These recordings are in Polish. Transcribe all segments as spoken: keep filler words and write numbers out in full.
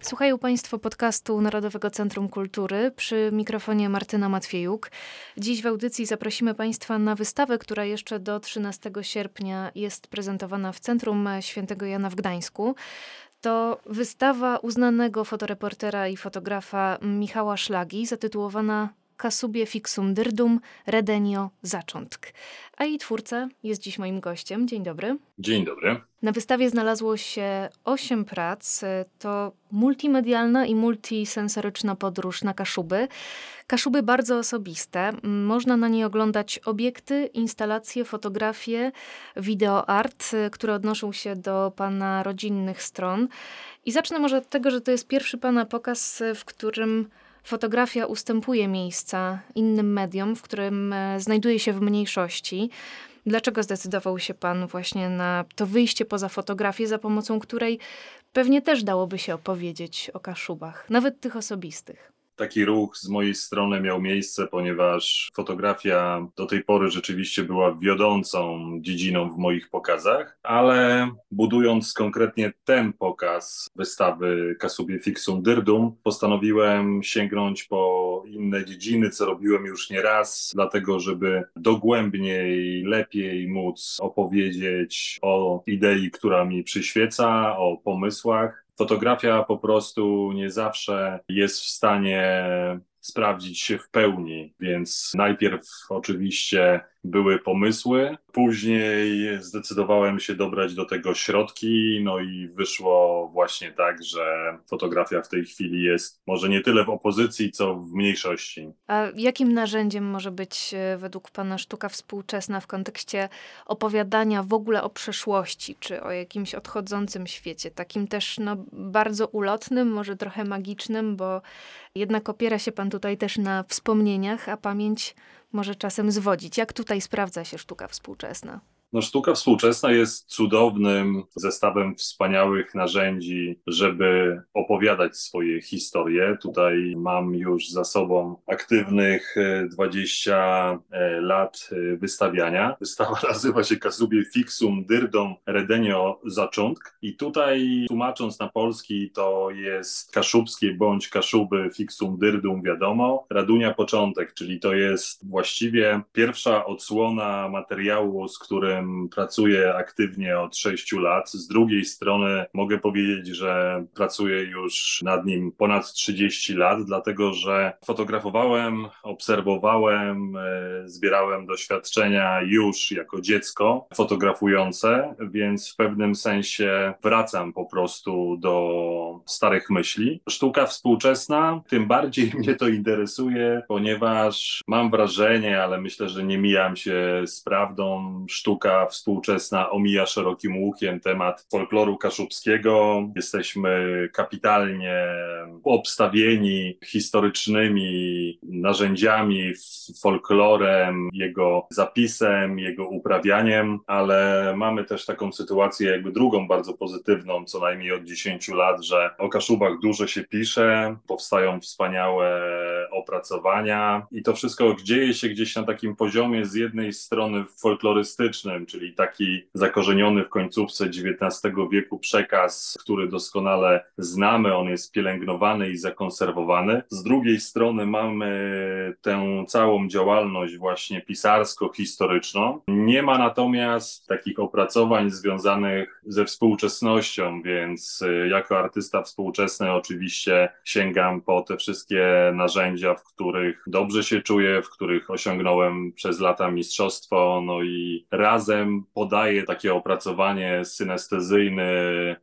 Słuchają Państwo podcastu Narodowego Centrum Kultury, przy mikrofonie Martyna Matwiejuk. Dziś w audycji zaprosimy Państwa na wystawę, która jeszcze do trzynastego sierpnia jest prezentowana w Centrum Świętego Jana w Gdańsku. To wystawa uznanego fotoreportera i fotografa Michała Szlagi, zatytułowana Kaszuby fiksum-dyrdum Redëniô Zôczątk. A jej twórca jest dziś moim gościem. Dzień dobry. Dzień dobry. Na wystawie znalazło się osiem prac. To multimedialna i multisensoryczna podróż na Kaszuby. Kaszuby bardzo osobiste. Można na niej oglądać obiekty, instalacje, fotografie, wideoart, które odnoszą się do pana rodzinnych stron. I zacznę może od tego, że to jest pierwszy pana pokaz, w którym fotografia ustępuje miejsca innym mediom, w którym znajduje się w mniejszości. Dlaczego zdecydował się pan właśnie na to wyjście poza fotografię, za pomocą której pewnie też dałoby się opowiedzieć o Kaszubach, nawet tych osobistych? Taki ruch z mojej strony miał miejsce, ponieważ fotografia do tej pory rzeczywiście była wiodącą dziedziną w moich pokazach, ale budując konkretnie ten pokaz wystawy Cassubie fiksum-dyrdum, postanowiłem sięgnąć po inne dziedziny, co robiłem już nieraz, dlatego żeby dogłębniej, lepiej móc opowiedzieć o idei, która mi przyświeca, o pomysłach. Fotografia po prostu nie zawsze jest w stanie sprawdzić się w pełni, więc najpierw oczywiście były pomysły, później zdecydowałem się dobrać do tego środki, no i wyszło właśnie tak, że fotografia w tej chwili jest może nie tyle w opozycji, co w mniejszości. A jakim narzędziem może być według pana sztuka współczesna w kontekście opowiadania w ogóle o przeszłości, czy o jakimś odchodzącym świecie, takim też no, bardzo ulotnym, może trochę magicznym, bo jednak opiera się pan tutaj też na wspomnieniach, a pamięć może czasem zwodzić. Jak tutaj sprawdza się sztuka współczesna? No, sztuka współczesna jest cudownym zestawem wspaniałych narzędzi, żeby opowiadać swoje historie. Tutaj mam już za sobą aktywnych dwadzieścia lat wystawiania. Wystawa nazywa się Cassubie fiksum-dyrdum Redëniô Zôczątk i tutaj tłumacząc na polski to jest kaszubskie bądź Kaszuby fiksum-dyrdum, wiadomo, Radunia początek, czyli to jest właściwie pierwsza odsłona materiału, z którym pracuję aktywnie od sześciu lat. Z drugiej strony mogę powiedzieć, że pracuję już nad nim ponad trzydzieści lat, dlatego że fotografowałem, obserwowałem, zbierałem doświadczenia już jako dziecko fotografujące, więc w pewnym sensie wracam po prostu do starych myśli. Sztuka współczesna, tym bardziej mnie to interesuje, ponieważ mam wrażenie, ale myślę, że nie mijam się z prawdą, sztuka Sztuka współczesna omija szerokim łukiem temat folkloru kaszubskiego. Jesteśmy kapitalnie obstawieni historycznymi narzędziami, folklorem, jego zapisem, jego uprawianiem, ale mamy też taką sytuację jakby drugą, bardzo pozytywną, co najmniej od dziesięciu lat, że o Kaszubach dużo się pisze, powstają wspaniałe opracowania i to wszystko dzieje się gdzieś na takim poziomie z jednej strony folklorystycznym, czyli taki zakorzeniony w końcówce dziewiętnastego wieku przekaz, który doskonale znamy, on jest pielęgnowany i zakonserwowany. Z drugiej strony mamy tę całą działalność właśnie pisarsko-historyczną. Nie ma natomiast takich opracowań związanych ze współczesnością, więc jako artysta współczesny oczywiście sięgam po te wszystkie narzędzia zdjęcia, w których dobrze się czuję, w których osiągnąłem przez lata mistrzostwo, no i razem podaję takie opracowanie synestezyjny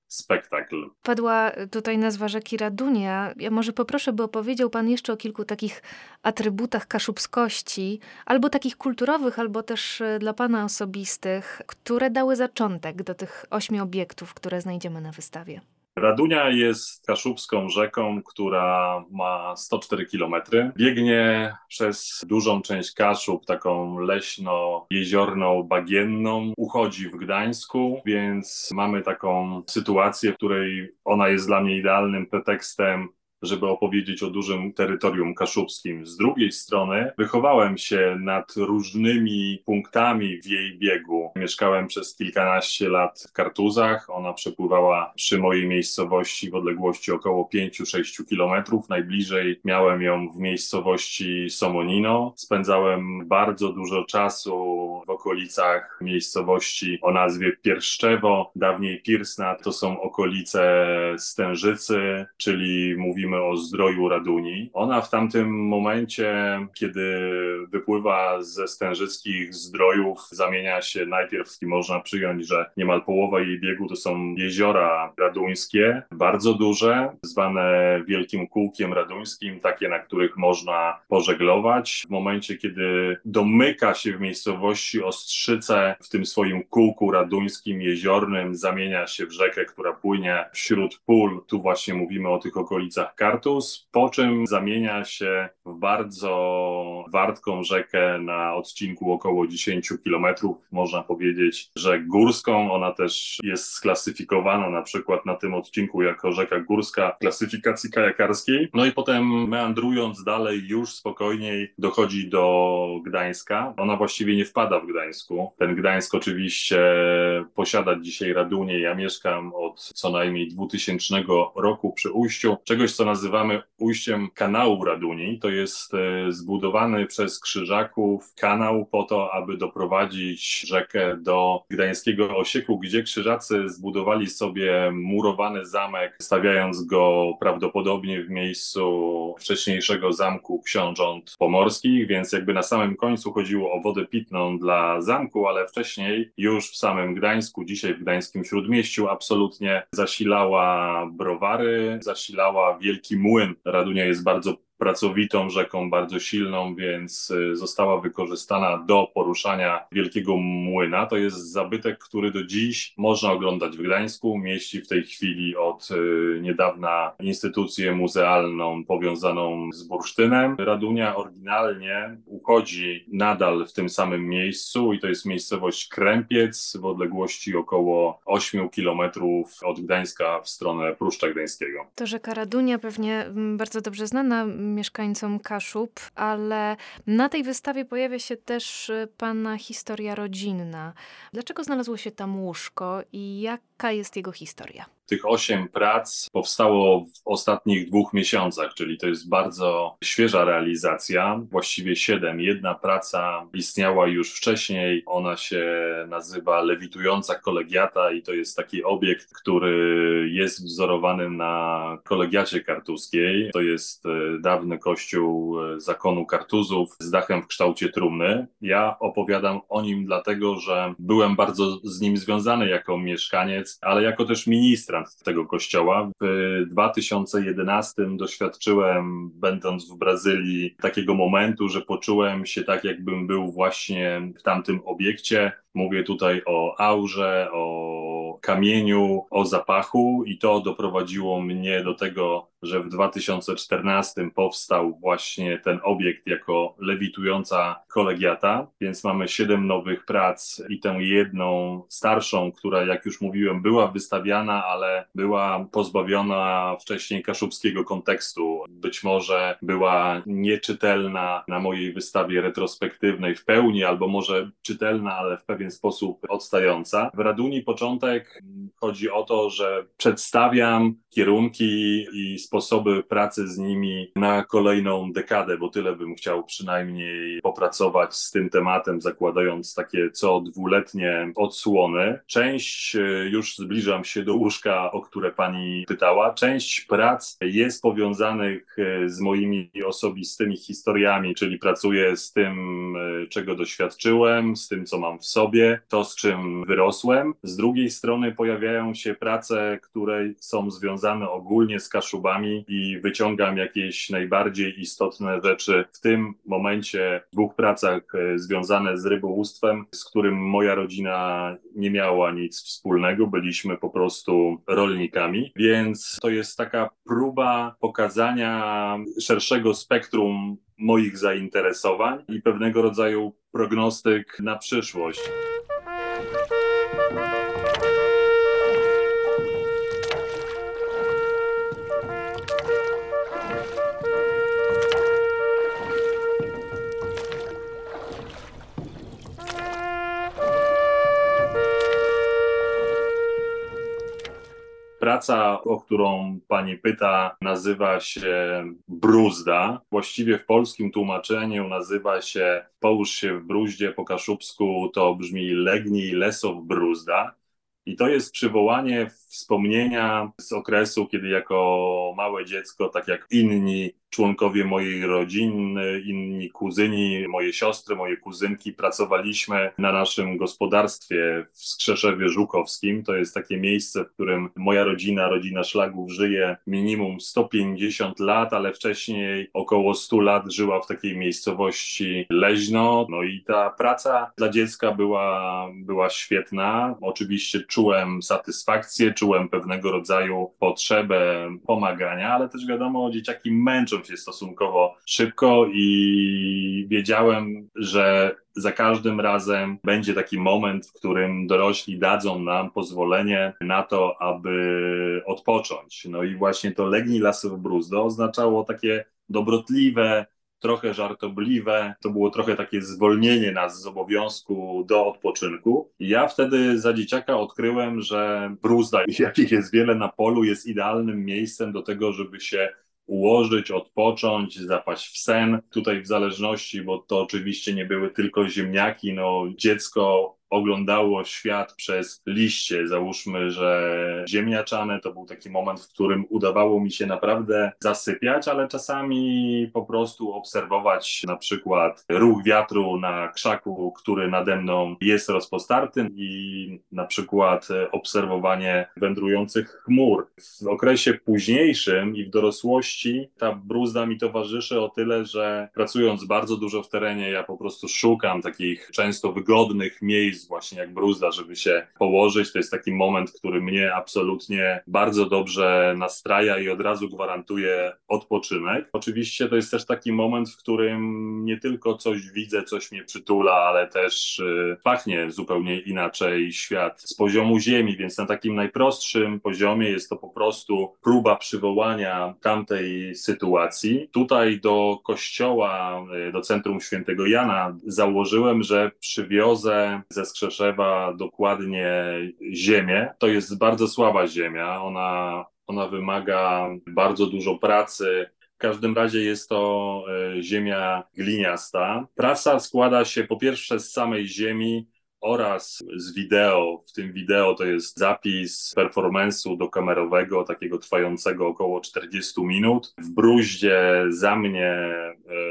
spektakl. Padła tutaj nazwa rzeki Radunia. Ja może poproszę, by opowiedział pan jeszcze o kilku takich atrybutach kaszubskości, albo takich kulturowych, albo też dla pana osobistych, które dały zaczątek do tych ośmiu obiektów, które znajdziemy na wystawie. Radunia jest kaszubską rzeką, która ma sto cztery kilometry. Biegnie przez dużą część Kaszub, taką leśno-jeziorną, bagienną. Uchodzi w Gdańsku, więc mamy taką sytuację, w której ona jest dla mnie idealnym pretekstem, żeby opowiedzieć o dużym terytorium kaszubskim. Z drugiej strony wychowałem się nad różnymi punktami w jej biegu. Mieszkałem przez kilkanaście lat w Kartuzach. Ona przepływała przy mojej miejscowości w odległości około pięciu do sześciu kilometrów. Najbliżej miałem ją w miejscowości Somonino. Spędzałem bardzo dużo czasu w okolicach miejscowości o nazwie Pierszczewo, dawniej Pirsna. To są okolice Stężycy, czyli mówimy o zdroju Radunii. Ona w tamtym momencie, kiedy wypływa ze stężyckich zdrojów, zamienia się najpierw, i można przyjąć, że niemal połowa jej biegu to są jeziora raduńskie, bardzo duże, zwane Wielkim Kółkiem Raduńskim, takie, na których można pożeglować. W momencie, kiedy domyka się w miejscowości Ostrzyce, w tym swoim kółku raduńskim, jeziornym, zamienia się w rzekę, która płynie wśród pól. Tu właśnie mówimy o tych okolicach Kartuz, po czym zamienia się w bardzo wartką rzekę na odcinku około dziesięciu kilometrów, można powiedzieć, że górską. Ona też jest sklasyfikowana na przykład na tym odcinku jako rzeka górska w klasyfikacji kajakarskiej. No i potem, meandrując dalej, już spokojniej dochodzi do Gdańska. Ona właściwie nie wpada w Gdańsku. Ten Gdańsk oczywiście posiada dzisiaj Radunię. Ja mieszkam od co najmniej dwutysięcznego roku przy ujściu czegoś, co nazywamy ujściem kanału Raduni. To jest zbudowany przez Krzyżaków kanał po to, aby doprowadzić rzekę do Gdańskiego Osieku, gdzie Krzyżacy zbudowali sobie murowany zamek, stawiając go prawdopodobnie w miejscu wcześniejszego zamku książąt pomorskich, więc jakby na samym końcu chodziło o wodę pitną dla zamku, ale wcześniej już w samym Gdańsku, dzisiaj w gdańskim Śródmieściu, absolutnie zasilała browary, zasilała Wielki Młyn. Radunia jest bardzo pracowitą rzeką, bardzo silną, więc została wykorzystana do poruszania Wielkiego Młyna. To jest zabytek, który do dziś można oglądać w Gdańsku. Mieści w tej chwili od niedawna instytucję muzealną powiązaną z bursztynem. Radunia oryginalnie uchodzi nadal w tym samym miejscu i to jest miejscowość Krępiec w odległości około ośmiu kilometrów od Gdańska w stronę Pruszcza Gdańskiego. To rzeka Radunia pewnie bardzo dobrze znana mieszkańcom Kaszub, ale na tej wystawie pojawia się też pana historia rodzinna. Dlaczego znalazło się tam łóżko i jaka jest jego historia? Tych osiem prac powstało w ostatnich dwóch miesiącach, czyli to jest bardzo świeża realizacja, właściwie siedem. Jedna praca istniała już wcześniej, ona się nazywa Lewitująca Kolegiata i to jest taki obiekt, który jest wzorowany na Kolegiacie Kartuskiej. To jest dawny kościół zakonu Kartuzów z dachem w kształcie trumny. Ja opowiadam o nim dlatego, że byłem bardzo z nim związany jako mieszkaniec, ale jako też minister tego kościoła. W dwa tysiące jedenastym doświadczyłem, będąc w Brazylii, takiego momentu, że poczułem się tak, jakbym był właśnie w tamtym obiekcie. Mówię tutaj o aurze, o kamieniu, o zapachu i to doprowadziło mnie do tego, że w dwa tysiące czternastym powstał właśnie ten obiekt jako Lewitująca Kolegiata, więc mamy siedem nowych prac i tę jedną starszą, która, jak już mówiłem, była wystawiana, ale była pozbawiona wcześniej kaszubskiego kontekstu. Być może była nieczytelna na mojej wystawie retrospektywnej w pełni, albo może czytelna, ale w pewien sposób odstająca. W Raduni początek chodzi o to, że przedstawiam kierunki i sposoby sposoby pracy z nimi na kolejną dekadę, bo tyle bym chciał przynajmniej popracować z tym tematem, zakładając takie co dwuletnie odsłony. Część, już zbliżam się do łóżka, o które pani pytała, część prac jest powiązanych z moimi osobistymi historiami, czyli pracuję z tym, czego doświadczyłem, z tym, co mam w sobie, to, z czym wyrosłem. Z drugiej strony pojawiają się prace, które są związane ogólnie z Kaszubami i wyciągam jakieś najbardziej istotne rzeczy w tym momencie w dwóch pracach związane z rybołówstwem, z którym moja rodzina nie miała nic wspólnego, byliśmy po prostu rolnikami, więc to jest taka próba pokazania szerszego spektrum moich zainteresowań i pewnego rodzaju prognostyk na przyszłość. Praca, o którą pani pyta, nazywa się bruzda. Właściwie w polskim tłumaczeniu nazywa się połóż się w bruździe, po kaszubsku to brzmi legnij leso w bruzda. I to jest przywołanie wspomnienia z okresu, kiedy jako małe dziecko, tak jak inni członkowie mojej rodziny, inni kuzyni, moje siostry, moje kuzynki, pracowaliśmy na naszym gospodarstwie w Skrzeszewie Żukowskim. To jest takie miejsce, w którym moja rodzina, rodzina Szlagów, żyje minimum sto pięćdziesiąt lat, ale wcześniej około sto lat żyła w takiej miejscowości Leźno. No i ta praca dla dziecka była, była świetna. Oczywiście czułem satysfakcję, czułem pewnego rodzaju potrzebę pomagania, ale też wiadomo, dzieciaki męczą się stosunkowo szybko i wiedziałem, że za każdym razem będzie taki moment, w którym dorośli dadzą nam pozwolenie na to, aby odpocząć. No i właśnie to legnij leso w bruzdo oznaczało takie dobrotliwe, trochę żartobliwe, to było trochę takie zwolnienie nas z obowiązku do odpoczynku. I ja wtedy za dzieciaka odkryłem, że bruzda, jakich jest wiele na polu, jest idealnym miejscem do tego, żeby się ułożyć, odpocząć, zapaść w sen. Tutaj w zależności, bo to oczywiście nie były tylko ziemniaki, no dziecko oglądało świat przez liście, załóżmy, że ziemniaczane, to był taki moment, w którym udawało mi się naprawdę zasypiać, ale czasami po prostu obserwować na przykład ruch wiatru na krzaku, który nade mną jest rozpostarty, i na przykład obserwowanie wędrujących chmur. W okresie późniejszym i w dorosłości ta bruzda mi towarzyszy o tyle, że pracując bardzo dużo w terenie, ja po prostu szukam takich często wygodnych miejsc, właśnie jak bruzda, żeby się położyć. To jest taki moment, który mnie absolutnie bardzo dobrze nastraja i od razu gwarantuje odpoczynek. Oczywiście to jest też taki moment, w którym nie tylko coś widzę, coś mnie przytula, ale też y, pachnie zupełnie inaczej świat z poziomu ziemi, więc na takim najprostszym poziomie jest to po prostu próba przywołania tamtej sytuacji. Tutaj do kościoła, do Centrum Świętego Jana założyłem, że przywiozę ze Skrzeszewa dokładnie ziemię. To jest bardzo słaba ziemia, ona, ona wymaga bardzo dużo pracy. W każdym razie jest to ziemia gliniasta. Praca składa się po pierwsze z samej ziemi oraz z wideo. W tym wideo to jest zapis performance'u dokamerowego, takiego trwającego około czterdzieści minut. W bruździe za mnie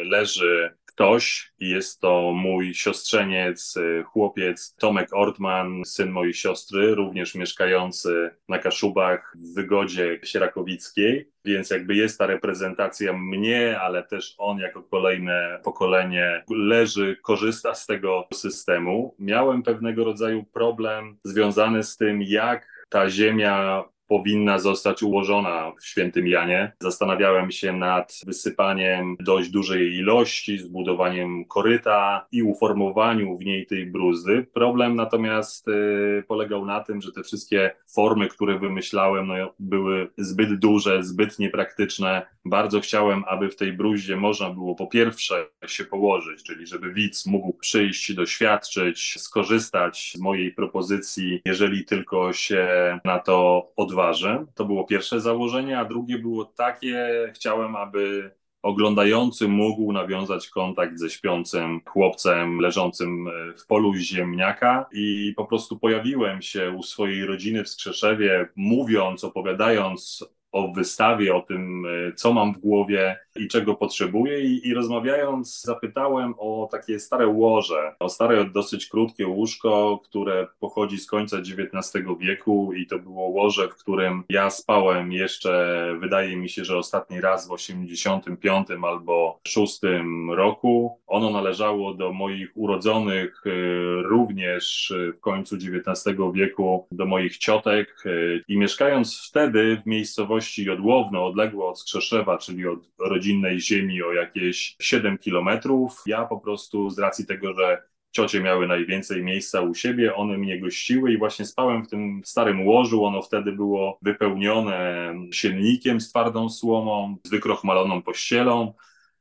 leży ktoś, jest to mój siostrzeniec, chłopiec Tomek Ortman, syn mojej siostry, również mieszkający na Kaszubach w Wygodzie Sierakowickiej, więc jakby jest ta reprezentacja mnie, ale też on jako kolejne pokolenie leży, korzysta z tego systemu. Miałem pewnego rodzaju problem związany z tym, jak ta ziemia powinna zostać ułożona w Świętym Janie. Zastanawiałem się nad wysypaniem dość dużej ilości, zbudowaniem koryta i uformowaniu w niej tej bruzdy. Problem natomiast y, polegał na tym, że te wszystkie formy, które wymyślałem, no, były zbyt duże, zbyt niepraktyczne, Bardzo chciałem, aby w tej Bruździe można było po pierwsze się położyć, czyli żeby widz mógł przyjść, doświadczyć, skorzystać z mojej propozycji, jeżeli tylko się na to odważy. To było pierwsze założenie, a drugie było takie, chciałem, aby oglądający mógł nawiązać kontakt ze śpiącym chłopcem leżącym w polu ziemniaka i po prostu pojawiłem się u swojej rodziny w Skrzeszewie, mówiąc, opowiadając o wystawie, o tym, co mam w głowie i czego potrzebuję i, i rozmawiając zapytałem o takie stare łoże, o stare, dosyć krótkie łóżko, które pochodzi z końca dziewiętnastego wieku i to było łoże, w którym ja spałem jeszcze, wydaje mi się, że ostatni raz w osiemdziesiątym piątym albo szóstym roku. Ono należało do moich urodzonych również w końcu dziewiętnastego wieku, do moich ciotek i mieszkając wtedy w miejscowości Jodłowno, odległe od Skrzeszewa, czyli od rodzinnej ziemi o jakieś siedem kilometrów. Ja po prostu z racji tego, że ciocie miały najwięcej miejsca u siebie, one mnie gościły i właśnie spałem w tym starym łożu. Ono wtedy było wypełnione siennikiem z twardą słomą, z wykrochmaloną pościelą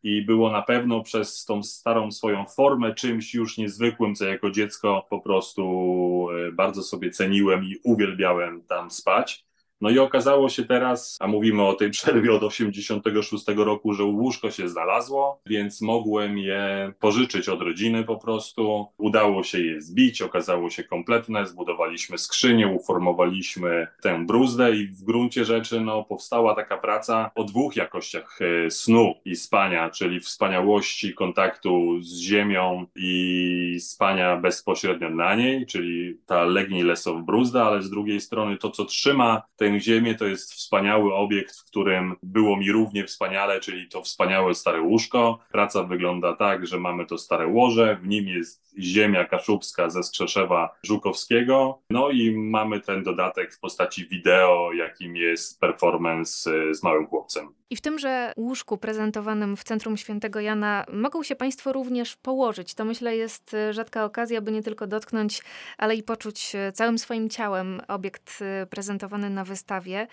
i było na pewno przez tą starą swoją formę czymś już niezwykłym, co jako dziecko po prostu bardzo sobie ceniłem i uwielbiałem tam spać. No i okazało się teraz, a mówimy o tej przerwie od osiemdziesiątego szóstego roku, że łóżko się znalazło, więc mogłem je pożyczyć od rodziny po prostu. Udało się je zbić, okazało się kompletne, zbudowaliśmy skrzynię, uformowaliśmy tę bruzdę i w gruncie rzeczy no, powstała taka praca o dwóch jakościach snu i spania, czyli wspaniałości kontaktu z ziemią i spania bezpośrednio na niej, czyli ta legnij lesow bruzda, ale z drugiej strony to, co trzyma tę ziemię, to jest wspaniały obiekt, w którym było mi równie wspaniale, czyli to wspaniałe stare łóżko. Praca wygląda tak, że mamy to stare łoże, w nim jest ziemia kaszubska ze Skrzeszewa Żukowskiego, no i mamy ten dodatek w postaci wideo, jakim jest performance z małym chłopcem. I w tymże łóżku prezentowanym w Centrum Świętego Jana mogą się Państwo również położyć. To myślę jest rzadka okazja, by nie tylko dotknąć, ale i poczuć całym swoim ciałem obiekt prezentowany na wystawie.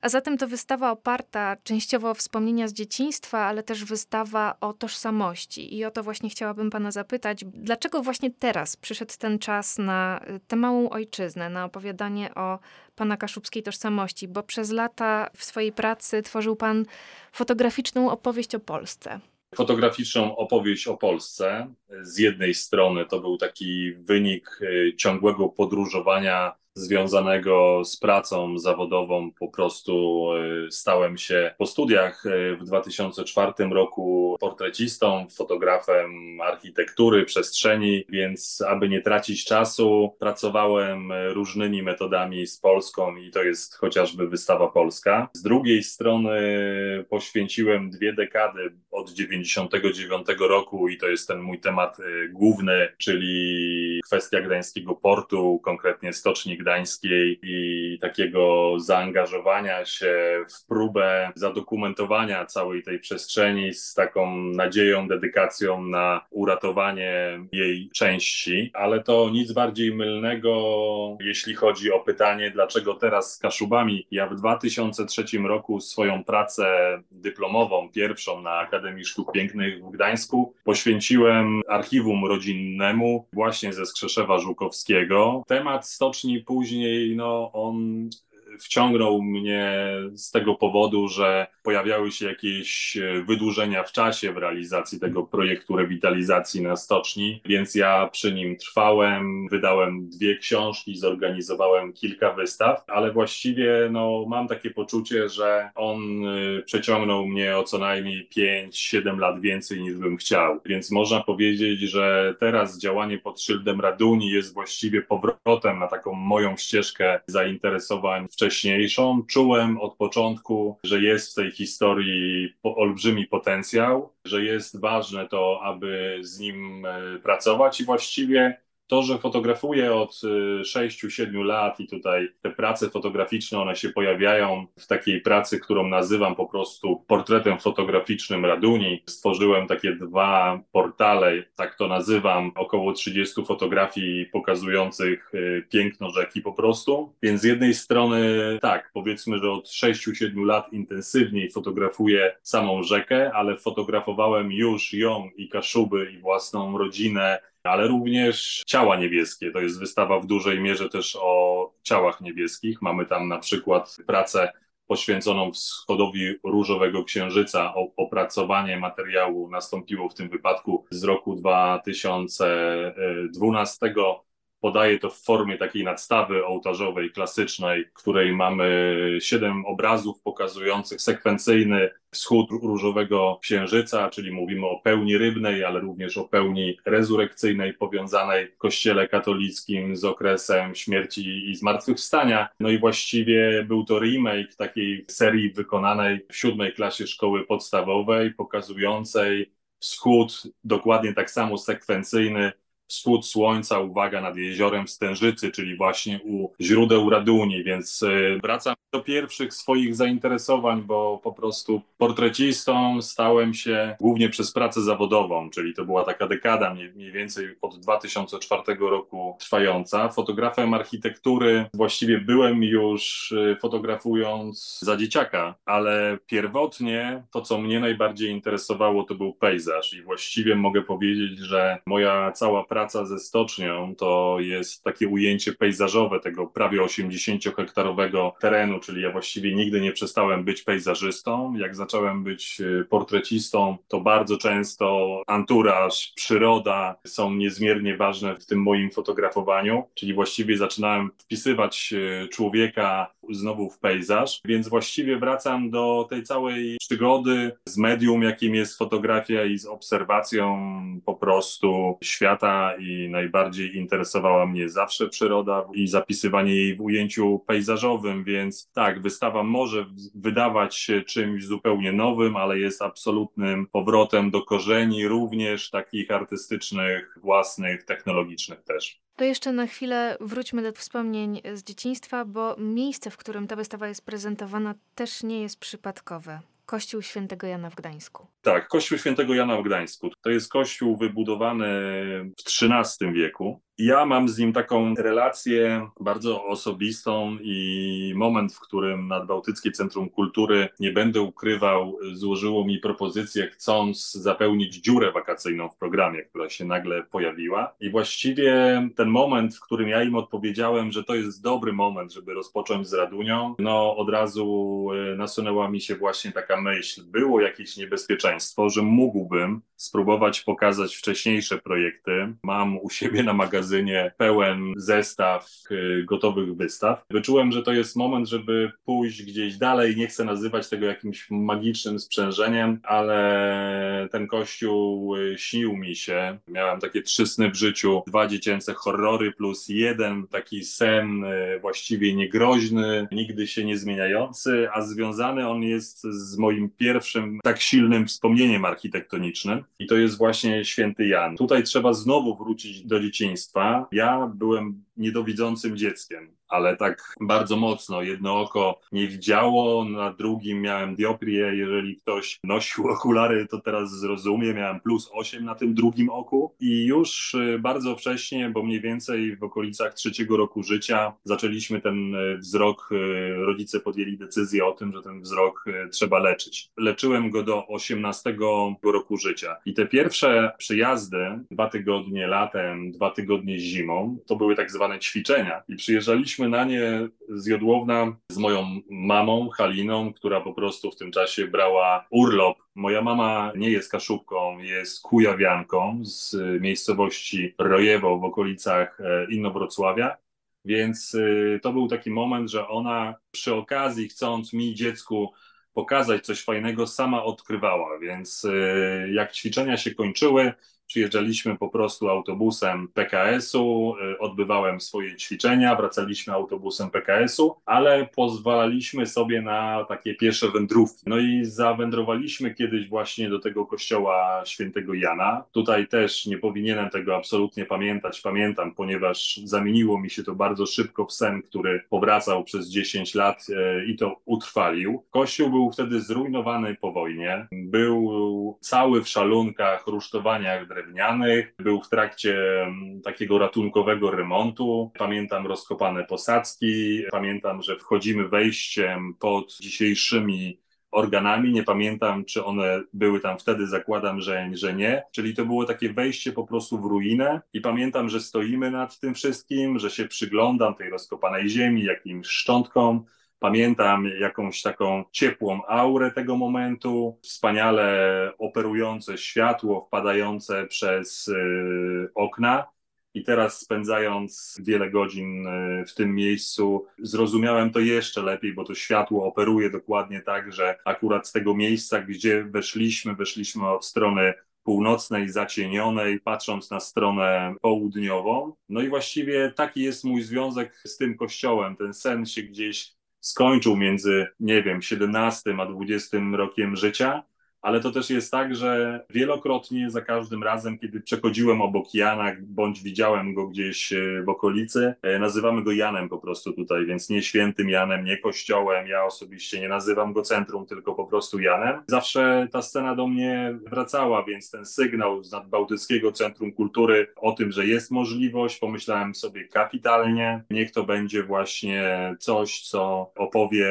A zatem to wystawa oparta częściowo o wspomnienia z dzieciństwa, ale też wystawa o tożsamości. I o to właśnie chciałabym Pana zapytać, dlaczego właśnie teraz przyszedł ten czas na tę małą ojczyznę, na opowiadanie o Pana kaszubskiej tożsamości, bo przez lata w swojej pracy tworzył Pan fotograficzną opowieść o Polsce. Fotograficzną opowieść o Polsce. Z jednej strony to był taki wynik ciągłego podróżowania związanego z pracą zawodową. Po prostu stałem się po studiach w dwa tysiące czwartym roku portrecistą, fotografem architektury, przestrzeni, więc aby nie tracić czasu, pracowałem różnymi metodami z Polską i to jest chociażby wystawa polska. Z drugiej strony poświęciłem dwie dekady od dziewięćdziesiątego dziewiątego roku i to jest ten mój temat główny, czyli kwestia gdańskiego portu, konkretnie Stoczni Gdańskiej i takiego zaangażowania się w próbę zadokumentowania całej tej przestrzeni z taką nadzieją, dedykacją na uratowanie jej części, ale to nic bardziej mylnego, jeśli chodzi o pytanie, dlaczego teraz z Kaszubami. Ja w dwa tysiące trzecim roku swoją pracę dyplomową, pierwszą na Akademii Sztuk Pięknych w Gdańsku, poświęciłem archiwum rodzinnemu właśnie ze Skrzeszewa Żukowskiego. Temat stoczni później, no on wciągnął mnie z tego powodu, że pojawiały się jakieś wydłużenia w czasie w realizacji tego projektu rewitalizacji na stoczni, więc ja przy nim trwałem, wydałem dwie książki, zorganizowałem kilka wystaw, ale właściwie no, mam takie poczucie, że on przeciągnął mnie o co najmniej pięć siedem lat więcej niż bym chciał, więc można powiedzieć, że teraz działanie pod szyldem Radunii jest właściwie powrotem na taką moją ścieżkę zainteresowań wcześniejszą. Czułem od początku, że jest w tej historii olbrzymi potencjał, że jest ważne to, aby z nim pracować i właściwie To, że fotografuję od sześciu, siedmiu lat i tutaj te prace fotograficzne, one się pojawiają w takiej pracy, którą nazywam po prostu portretem fotograficznym Radunii. Stworzyłem takie dwa portale, tak to nazywam, około trzydziestu fotografii pokazujących piękno rzeki po prostu. Więc z jednej strony tak, powiedzmy, że od sześciu, siedmiu lat intensywniej fotografuję samą rzekę, ale fotografowałem już ją i Kaszuby i własną rodzinę, ale również ciała niebieskie. To jest wystawa w dużej mierze też o ciałach niebieskich. Mamy tam na przykład pracę poświęconą wschodowi różowego księżyca. Opracowanie materiału nastąpiło w tym wypadku z roku dwa tysiące dwunastego. Podaję to w formie takiej nadstawy ołtarzowej, klasycznej, w której mamy siedem obrazów pokazujących sekwencyjny wschód różowego księżyca, czyli mówimy o pełni rybnej, ale również o pełni rezurekcyjnej powiązanej w kościele katolickim z okresem śmierci i zmartwychwstania. No i właściwie był to remake takiej serii wykonanej w siódmej klasie szkoły podstawowej, pokazującej wschód dokładnie tak samo sekwencyjny, wschód słońca, uwaga, nad jeziorem Stężycy, czyli właśnie u źródeł Radunii, więc wracam do pierwszych swoich zainteresowań, bo po prostu portrecistą stałem się głównie przez pracę zawodową, czyli to była taka dekada mniej więcej od dwa tysiące czwartego roku trwająca. Fotografem architektury właściwie byłem już fotografując za dzieciaka, ale pierwotnie to, co mnie najbardziej interesowało, to był pejzaż i właściwie mogę powiedzieć, że moja cała praca Praca ze stocznią to jest takie ujęcie pejzażowe tego prawie osiemdziesięciohektarowego terenu, czyli ja właściwie nigdy nie przestałem być pejzażystą. Jak zacząłem być portrecistą, to bardzo często anturaż, przyroda są niezmiernie ważne w tym moim fotografowaniu, czyli właściwie zaczynałem wpisywać człowieka znowu w pejzaż, więc właściwie wracam do tej całej przygody z medium, jakim jest fotografia i z obserwacją po prostu świata i najbardziej interesowała mnie zawsze przyroda i zapisywanie jej w ujęciu pejzażowym, więc tak, wystawa może wydawać się czymś zupełnie nowym, ale jest absolutnym powrotem do korzeni, również takich artystycznych, własnych, technologicznych też. To jeszcze na chwilę wróćmy do wspomnień z dzieciństwa, bo miejsce, w którym ta wystawa jest prezentowana, też nie jest przypadkowe. Kościół Świętego Jana w Gdańsku. Tak, Kościół Świętego Jana w Gdańsku. To jest kościół wybudowany w trzynastym wieku. Ja mam z nim taką relację bardzo osobistą i moment, w którym Nadbałtyckie Centrum Kultury, nie będę ukrywał, złożyło mi propozycję, chcąc zapełnić dziurę wakacyjną w programie, która się nagle pojawiła. I właściwie ten moment, w którym ja im odpowiedziałem, że to jest dobry moment, żeby rozpocząć z Radunią, no od razu nasunęła mi się właśnie taka myśl. Było jakieś niebezpieczeństwo, że mógłbym spróbować pokazać wcześniejsze projekty. Mam u siebie na magazynie pełen zestaw gotowych wystaw. Wyczułem, że to jest moment, żeby pójść gdzieś dalej. Nie chcę nazywać tego jakimś magicznym sprzężeniem, ale ten kościół śnił mi się. Miałem takie trzy sny w życiu, dwa dziecięce horrory plus jeden taki sen właściwie niegroźny, nigdy się nie zmieniający, a związany on jest z moim pierwszym tak silnym wspomnieniem architektonicznym i to jest właśnie Święty Jan. Tutaj trzeba znowu wrócić do dzieciństwa. Ja byłem niedowidzącym dzieckiem, ale tak bardzo mocno. Jedno oko nie widziało, na drugim miałem dioprię. Jeżeli ktoś nosił okulary, to teraz zrozumie. Miałem plus osiem na tym drugim oku. I już bardzo wcześnie, bo mniej więcej w okolicach trzeciego roku życia zaczęliśmy ten wzrok, rodzice podjęli decyzję o tym, że ten wzrok trzeba leczyć. Leczyłem go do osiemnastego roku życia. I te pierwsze przyjazdy, dwa tygodnie latem, dwa tygodnie zimą, to były tak zwane ćwiczenia i przyjeżdżaliśmy na nie z Jodłowna z moją mamą Haliną, która po prostu w tym czasie brała urlop. Moja mama nie jest Kaszubką, jest kujawianką z miejscowości Rojewo w okolicach Inowrocławia, więc to był taki moment, że ona przy okazji, chcąc mi, dziecku, pokazać coś fajnego, sama odkrywała, więc jak ćwiczenia się kończyły, Przyjeżdżaliśmy po prostu autobusem P K S-u, odbywałem swoje ćwiczenia, wracaliśmy autobusem P K S-u, ale pozwalaliśmy sobie na takie piesze wędrówki. No i zawędrowaliśmy kiedyś właśnie do tego kościoła Świętego Jana. Tutaj też nie powinienem tego absolutnie pamiętać, pamiętam, ponieważ zamieniło mi się to bardzo szybko w sen, który powracał przez dziesięć lat i to utrwalił. Kościół był wtedy zrujnowany po wojnie, był cały w szalunkach, rusztowaniach drewnianych, był w trakcie takiego ratunkowego remontu. Pamiętam rozkopane posadzki, pamiętam, że wchodzimy wejściem pod dzisiejszymi organami, nie pamiętam, czy one były tam wtedy, zakładam, że, że nie. Czyli to było takie wejście po prostu w ruinę i pamiętam, że stoimy nad tym wszystkim, że się przyglądam tej rozkopanej ziemi, jakimś szczątkom. Pamiętam jakąś taką ciepłą aurę tego momentu, wspaniale operujące światło wpadające przez yy, okna. I teraz, spędzając wiele godzin w tym miejscu, zrozumiałem to jeszcze lepiej, bo to światło operuje dokładnie tak, że akurat z tego miejsca, gdzie weszliśmy, weszliśmy od strony północnej, zacienionej, patrząc na stronę południową. No i właściwie taki jest mój związek z tym kościołem. Ten sen się gdzieś skończył między, nie wiem, siedemnastym a dwudziestym rokiem życia. Ale to też jest tak, że wielokrotnie za każdym razem, kiedy przechodziłem obok Jana, bądź widziałem go gdzieś w okolicy, nazywamy go Janem po prostu tutaj, więc nie świętym Janem, nie kościołem, ja osobiście nie nazywam go centrum, tylko po prostu Janem. Zawsze ta scena do mnie wracała, więc ten sygnał z Nadbałtyckiego Centrum Kultury o tym, że jest możliwość, pomyślałem sobie kapitalnie, niech to będzie właśnie coś, co opowie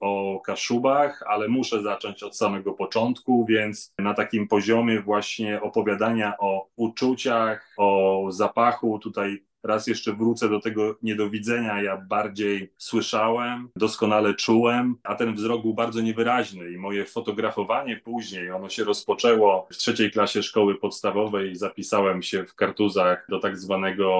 o Kaszubach, ale muszę zacząć od samego początku. Więc na takim poziomie właśnie opowiadania o uczuciach, o zapachu, tutaj raz jeszcze wrócę do tego niedowidzenia, ja bardziej słyszałem, doskonale czułem, a ten wzrok był bardzo niewyraźny i moje fotografowanie później, ono się rozpoczęło w trzeciej klasie szkoły podstawowej, zapisałem się w Kartuzach do tak zwanego